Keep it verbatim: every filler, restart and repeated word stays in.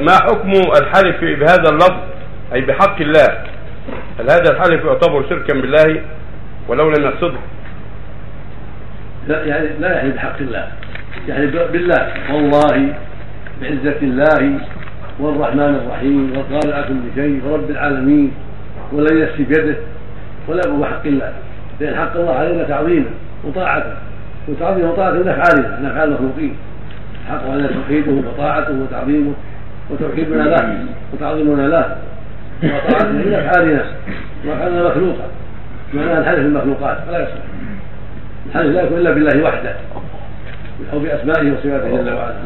ما حكم الحلف بهذا اللفظ اي بحق الله؟ هل هذا الحلف يعتبر شركا بالله ولو لم يقصده؟ لا يعني لا يعني بحق الله، يعني بالله، والله، بعزة الله، والرحمن الرحيم، والقارئ كل شيء، ورب العالمين، ولن يسفك بيده، ولا بحق الله، لان حق الله علينا تعظيمه وطاعته، وتعظيم وطاعته نفعالنا نفعال المخلوقين. حق على توحيده وطاعته وتعظيمه وتوحيدنا له وتعظيمنا له وطاعته من افعالنا وافعالنا مخلوقه، معناها الحلف المخلوقات فلا يصلح. الحلف لا يكون الا بالله وحده او باسمائه وصفاته جل وعلا.